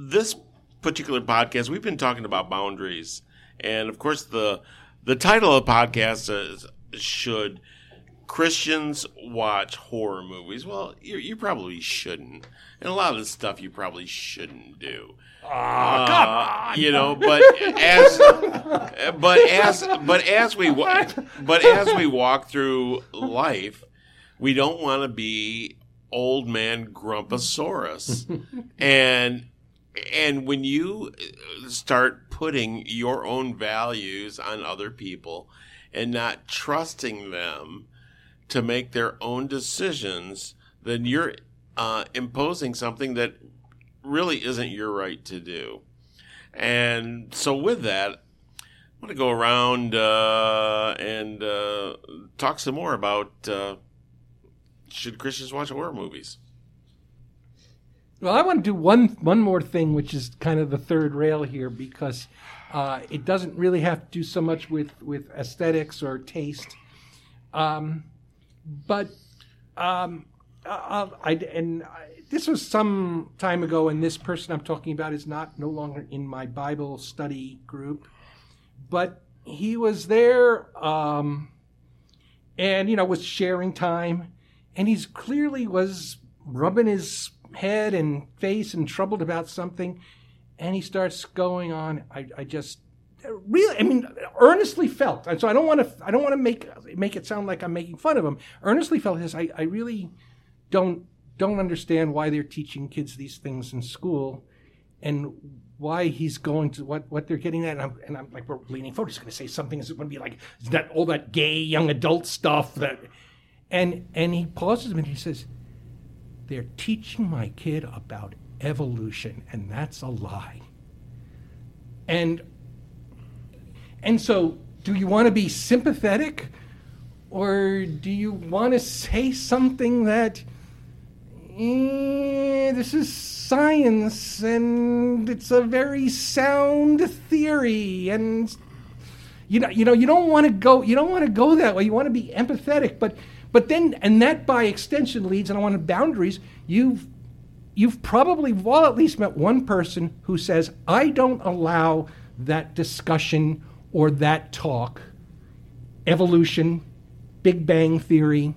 This particular podcast, we've been talking about boundaries, and of course the title of the podcast is "Should Christians Watch Horror Movies?" Well, you probably shouldn't, and a lot of the stuff you probably shouldn't do. Come on, you know. But as we walk through life. We don't want to be old man Grumposaurus. and when you start putting your own values on other people and not trusting them to make their own decisions, then you're imposing something that really isn't your right to do. And so with that, I want to go around and talk some more about... should Christians watch horror movies? Well, I want to do one more thing, which is kind of the third rail here, because it doesn't really have to do so much with aesthetics or taste. This was some time ago, and this person I'm talking about is no longer in my Bible study group, but he was there and, you know, was sharing time. And he's clearly was rubbing his head and face and troubled about something. And he starts going on. Earnestly felt. And so I don't want to make it sound like I'm making fun of him. Earnestly felt this. I really don't understand why they're teaching kids these things in school and why he's going to what they're getting at. And I'm like, we're leaning forward. He's going to say something. Is it going to be like, is that all that gay young adult stuff that... And he pauses a minute and he says, They're teaching my kid about evolution, and that's a lie. And so, do you want to be sympathetic, or do you want to say something that this is science and it's a very sound theory, and you don't want to go that way. You want to be empathetic, but then, and that by extension leads, and I want to boundaries. You've probably all at least met one person who says, I don't allow that discussion or that talk, evolution, Big Bang Theory,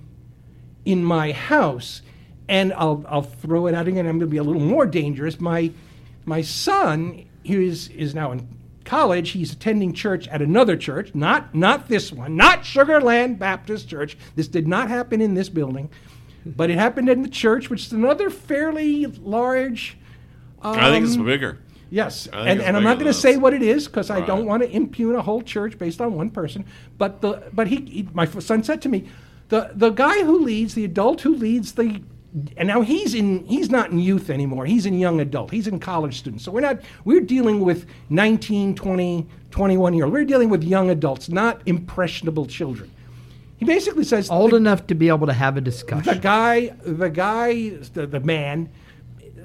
in my house. And I'll throw it out again. I'm going to be a little more dangerous. My son, who is now in college, he's attending church at another church, not this one, not Sugar Land Baptist Church. This did not happen in this building. But it happened in the church, which is another fairly large... I think it's bigger. Yes, and I'm not going to say what it is, because I don't want to impugn a whole church based on one person. But he my son said to me, the guy who leads, the adult who leads the... And now he's not in youth anymore. He's in young adult. He's in college students. So we're dealing with 19, 20, 21-year-olds. We're dealing with young adults, not impressionable children. He basically says... Old enough to be able to have a discussion. The man,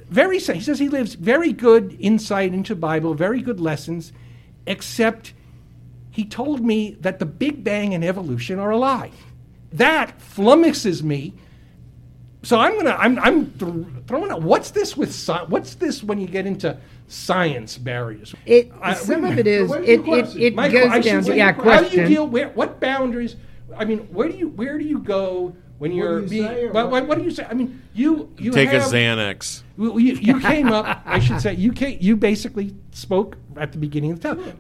very he says he lives very good insight into Bible, very good lessons, except he told me that the Big Bang and evolution are a lie. That flummoxes me. So I'm throwing out, what's this with science? What's this when you get into science barriers? Some of it goes down to questions. How do you deal with what boundaries... I mean, where do you go when you're being? What do you say? I mean, you take a Xanax. You came up. I should say you basically spoke at the beginning of the time.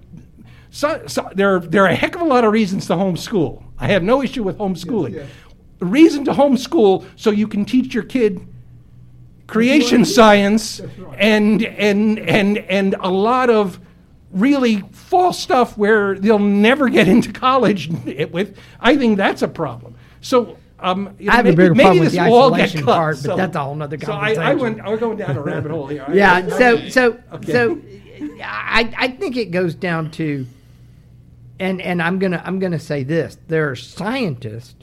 So there are a heck of a lot of reasons to homeschool. I have no issue with homeschooling. Yes, yeah. The reason to homeschool so you can teach your kid creation science, right, and a lot of really false stuff where they'll never get into college with. I think that's a problem. So I have a bigger problem with the isolation part, but that's a whole other conversation. So I'm going down a rabbit hole here. Yeah. So I think it goes down to, and I'm gonna say this: there are scientists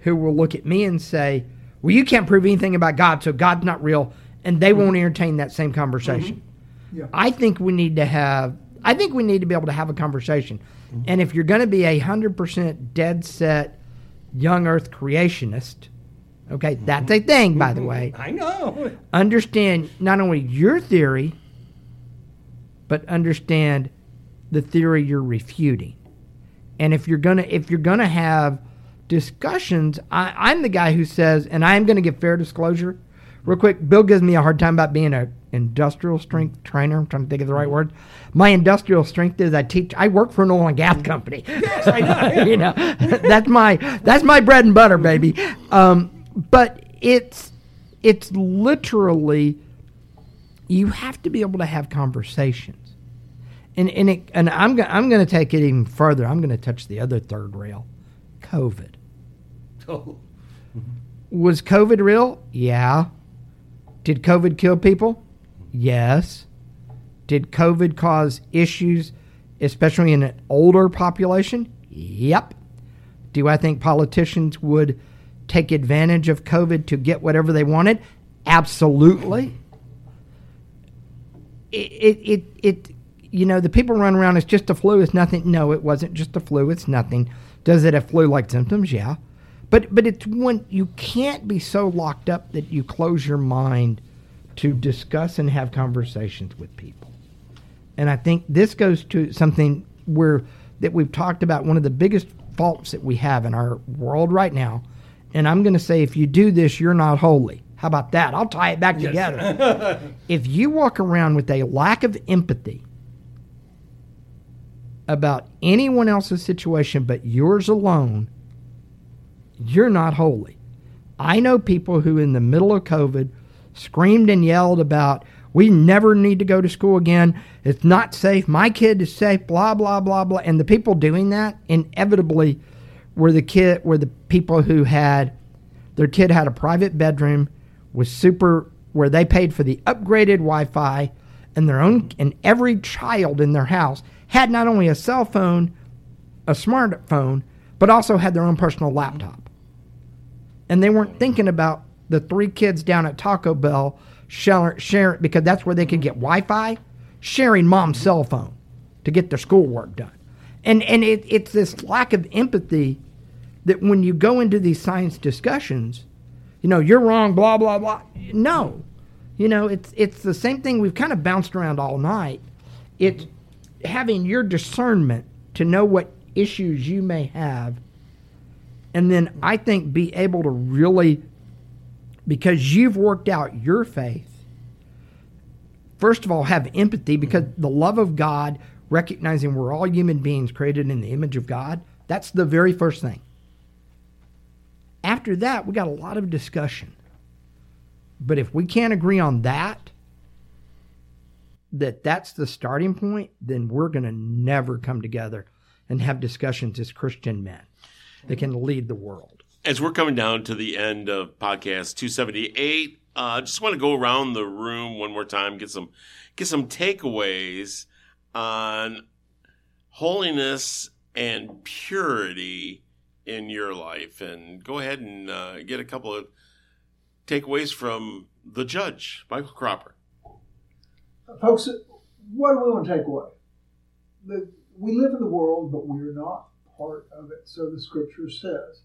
who will look at me and say, "Well, you can't prove anything about God, so God's not real," and they won't entertain that same conversation. Mm-hmm. Yeah. I think we need to be able to have a conversation. Mm-hmm. And if you're going to be 100% dead set young earth creationist, okay, mm-hmm, that's a thing, by the way. I know. Understand not only your theory, but understand the theory you're refuting. And if you're going to have discussions, I'm the guy who says, and I'm going to give fair disclosure. Real quick, Bill gives me a hard time about being a industrial strength trainer. I'm trying to think of the right word. My industrial strength is I work for an oil and gas company. Yes, I know. You know, that's my bread and butter, baby. But it's literally, you have to be able to have conversations. And I'm going to take it even further. I'm going to touch the other third rail, COVID. Oh. Was COVID real? Yeah. Did COVID kill people? Yes. Did COVID cause issues, especially in an older population? Yep. Do I think politicians would take advantage of COVID to get whatever they wanted? Absolutely. The people run around, it's just a flu, it's nothing. No, it wasn't just a flu, it's nothing. Does it have flu-like symptoms? Yeah. But it's one, you can't be so locked up that you close your mind to discuss and have conversations with people. And I think this goes to something that we've talked about, one of the biggest faults that we have in our world right now. And I'm going to say, if you do this, you're not holy. How about that? I'll tie it back together. If you walk around with a lack of empathy about anyone else's situation but yours alone, you're not holy. I know people who in the middle of COVID screamed and yelled about, we never need to go to school again. It's not safe. My kid is safe, blah, blah, blah, blah. And the people doing that inevitably were the people who had, their kid had a private bedroom was super, where they paid for the upgraded Wi-Fi, and their own, and every child in their house had not only a cell phone, a smartphone, but also had their own personal laptop. And they weren't thinking about the three kids down at Taco Bell sharing, because that's where they could get Wi-Fi, sharing mom's cell phone to get their schoolwork done. And it's this lack of empathy that when you go into these science discussions, you know, you're wrong, blah, blah, blah. No. You know, it's the same thing we've kind of bounced around all night. It's having your discernment to know what issues you may have, and then I think be able to really, because you've worked out your faith, first of all, have empathy, because the love of God, recognizing we're all human beings created in the image of God, that's the very first thing. After that, we got a lot of discussion. But if we can't agree on that that's the starting point, then we're going to never come together and have discussions as Christian men that can lead the world. As we're coming down to the end of podcast 278, just want to go around the room one more time, get some takeaways on holiness and purity in your life. And go ahead and get a couple of takeaways from the judge, Michael Cropper. Folks, what do we want to take away? We live in the world, but we're not part of it, so the Scripture says.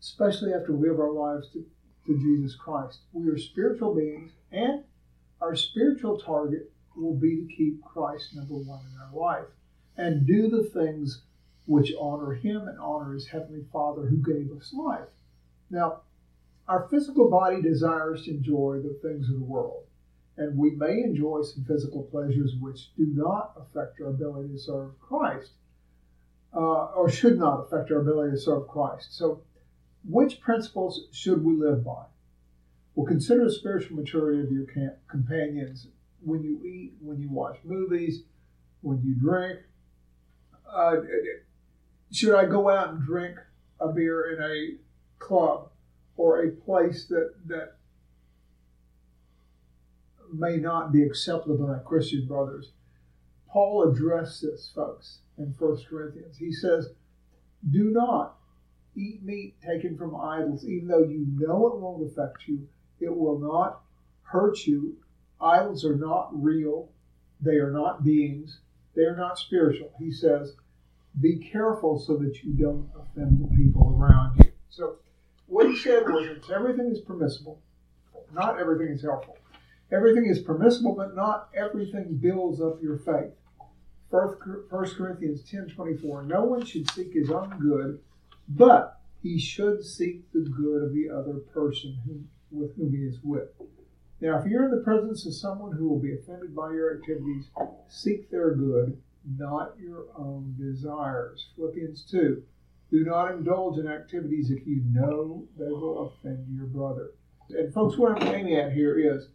Especially after we give our lives to Jesus Christ. We are spiritual beings, and our spiritual target will be to keep Christ number one in our life and do the things which honor Him and honor His Heavenly Father who gave us life. Now, our physical body desires to enjoy the things of the world, and we may enjoy some physical pleasures which do not affect our ability to serve Christ, or should not affect our ability to serve Christ. So which principles should we live by? Well, consider the spiritual maturity of your companions when you eat, when you watch movies, when you drink. Should I go out and drink a beer in a club or a place that may not be acceptable by Christian brothers? Paul addressed this, folks, in 1 Corinthians. He says, do not eat meat taken from idols, even though you know it won't affect you. It will not hurt you. Idols are not real. They are not beings. They are not spiritual. He says, be careful so that you don't offend the people around you. So what he said was, everything is permissible, not everything is helpful. Everything is permissible, but not everything builds up your faith. 1 Corinthians 10:24, no one should seek his own good, but he should seek the good of the other person with whom he is with. Now, if you're in the presence of someone who will be offended by your activities, seek their good, not your own desires. Philippians 2. Do not indulge in activities if you know they will offend your brother. And folks, what I'm aiming at here is,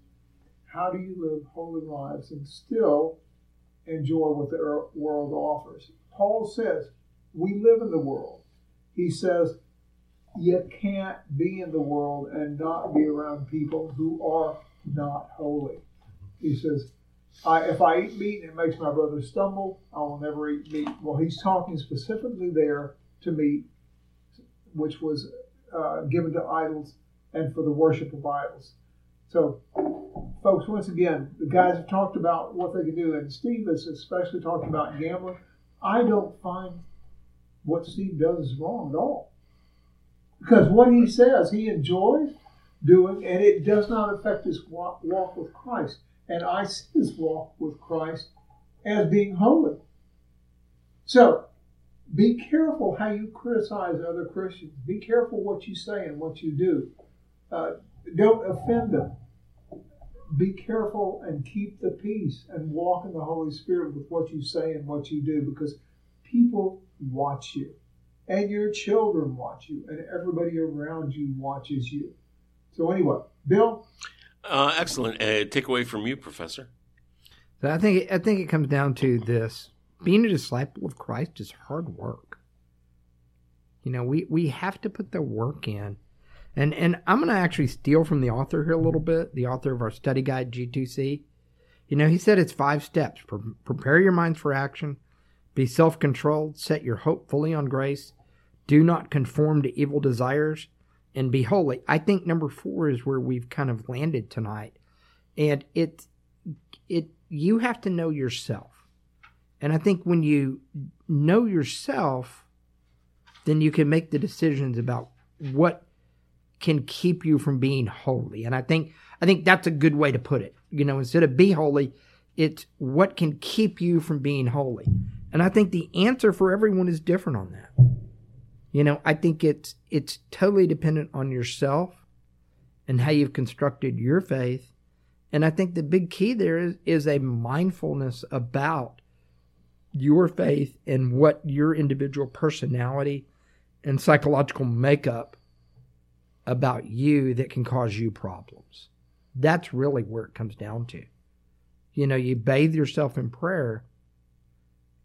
how do you live holy lives and still enjoy what the world offers? Paul says, we live in the world. He says, you can't be in the world and not be around people who are not holy. He says, if I eat meat and it makes my brother stumble, I will never eat meat. Well, he's talking specifically there to meat, which was given to idols and for the worship of idols. So, folks, once again, the guys have talked about what they can do, and Steve has especially talked about gambling. I don't find what Steve does is wrong at all, because what he says he enjoys doing, and it does not affect his walk with Christ. And I see his walk with Christ as being holy. So, be careful how you criticize other Christians. Be careful what you say and what you do. Don't offend them. Be careful and keep the peace and walk in the Holy Spirit with what you say and what you do, because people watch you, and your children watch you, and everybody around you watches you. So anyway, Bill? Excellent. Takeaway from you, Professor. So I think it comes down to this. Being a disciple of Christ is hard work. You know, we have to put the work in. And I'm going to actually steal from the author here a little bit, the author of our study guide, G2C. You know, he said it's 5 steps. Prepare your minds for action. Be self-controlled. Set your hope fully on grace. Do not conform to evil desires. And be holy. I think number 4 is where we've kind of landed tonight. And you have to know yourself. And I think when you know yourself, then you can make the decisions about what can keep you from being holy. And I think that's a good way to put it. You know, instead of be holy, it's what can keep you from being holy. And I think the answer for everyone is different on that. You know, I think it's totally dependent on yourself and how you've constructed your faith. And I think the big key there is a mindfulness about your faith and what your individual personality and psychological makeup about you that can cause you problems. That's really where it comes down to. You know, you bathe yourself in prayer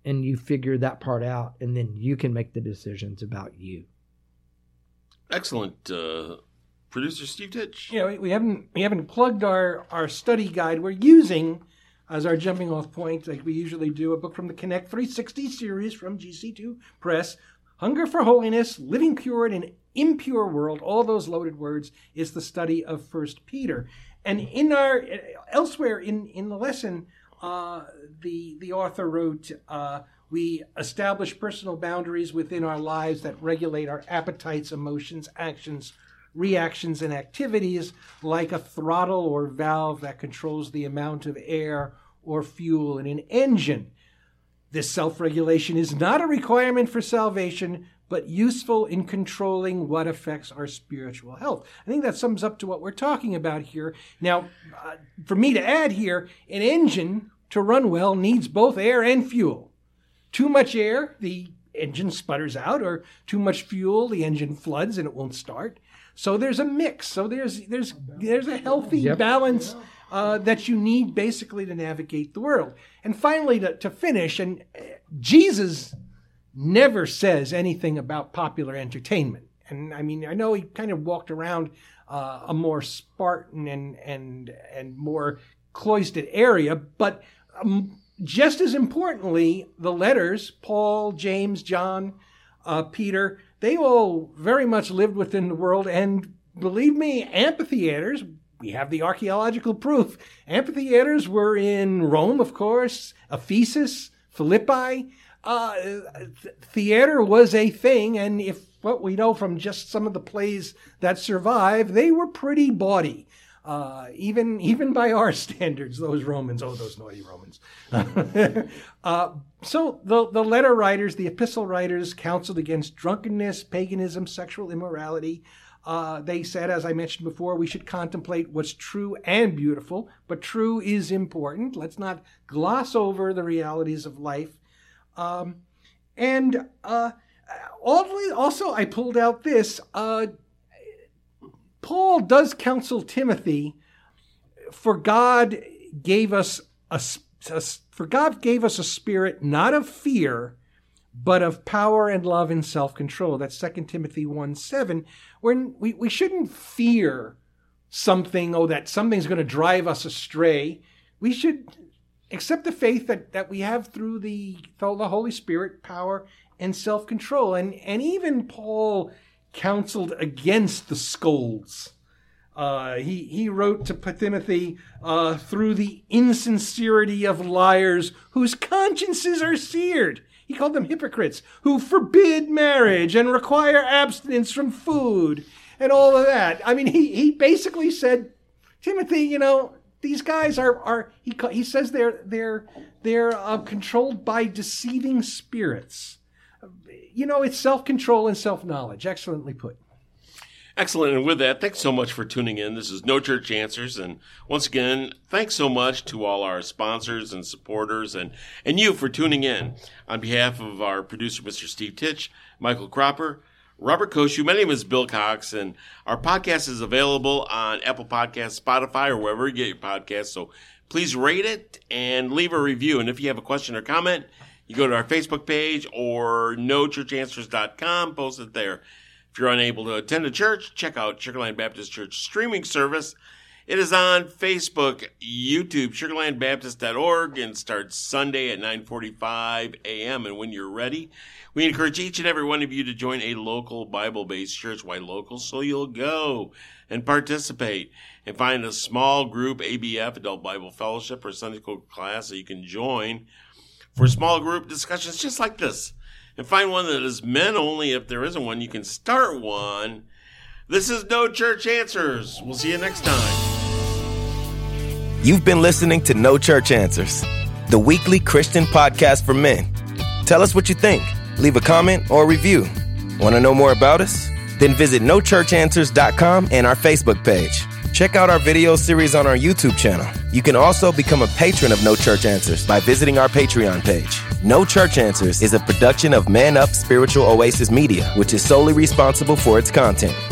and you figure that part out, and then you can make the decisions about you. Excellent. Producer Steve Titch. Yeah, we haven't plugged our study guide. We're using as our jumping off point, like we usually do, a book from the Connect 360 series from GC2 Press, Hunger for Holiness, Living Pure in an Impure World, all those loaded words, is the study of First Peter. And in our elsewhere in the lesson, the author wrote, we establish personal boundaries within our lives that regulate our appetites, emotions, actions, reactions, and activities, like a throttle or valve that controls the amount of air or fuel in an engine. This self-regulation is not a requirement for salvation, but useful in controlling what affects our spiritual health. I think that sums up to what we're talking about here. Now, for me to add here, an engine to run well needs both air and fuel. Too much air, the engine sputters out, or too much fuel, the engine floods and it won't start. So there's a mix. So there's a healthy balance that you need basically to navigate the world. And finally, to finish, and Jesus never says anything about popular entertainment. And I mean, I know he kind of walked around a more Spartan and more cloistered area, but just as importantly, the letters, Paul, James, John, Peter, they all very much lived within the world. And believe me, amphitheaters, we have the archaeological proof. Amphitheaters were in Rome, of course, Ephesus, Philippi. Theater was a thing. And if what we know from just some of the plays that survive, they were pretty bawdy. Even by our standards, those Romans, oh, those naughty Romans. So the letter writers, the epistle writers counseled against drunkenness, paganism, sexual immorality. They said, as I mentioned before, we should contemplate what's true and beautiful, but true is important. Let's not gloss over the realities of life. Also, I pulled out this, Paul does counsel Timothy, for God gave us a spirit not of fear, but of power and love and self-control. That's 2 Timothy 1:7. When we shouldn't fear something, that something's going to drive us astray. We should accept the faith that we have through the Holy Spirit, power and self-control. And even Paul counseled against the scolds. He wrote to Timothy, through the insincerity of liars whose consciences are seared. He called them hypocrites, who forbid marriage and require abstinence from food and all of that. I mean, he basically said, Timothy, you know, these guys he says they're controlled by deceiving spirits. You know, it's self-control and self-knowledge. Excellently put. Excellent. And with that, thanks so much for tuning in. This is No Church Answers. And once again, thanks so much to all our sponsors and supporters and you for tuning in. On behalf of our producer, Mr. Steve Titch, Michael Cropper, Robert Koshy, my name is Bill Cox, and our podcast is available on Apple Podcasts, Spotify, or wherever you get your podcasts. So please rate it and leave a review. And if you have a question or comment, you go to our Facebook page or nochurchanswers.com, post it there. If you're unable to attend a church, check out Sugarland Baptist Church streaming service. It is on Facebook, YouTube, sugarlandbaptist.org, and starts Sunday at 9:45 a.m. And when you're ready, we encourage each and every one of you to join a local Bible-based church. Why local? So you'll go and participate and find a small group, ABF, Adult Bible Fellowship, or Sunday School class that you can join for small group discussions just like this. And find one that is men only. If there isn't one, you can start one. This is No Church Answers. We'll see you next time. You've been listening to No Church Answers, the weekly Christian podcast for men. Tell us what you think. Leave a comment or a review. Want to know more about us? Then visit nochurchanswers.com and our Facebook page. Check out our video series on our YouTube channel. You can also become a patron of No Church Answers by visiting our Patreon page. No Church Answers is a production of Man Up Spiritual Oasis Media, which is solely responsible for its content.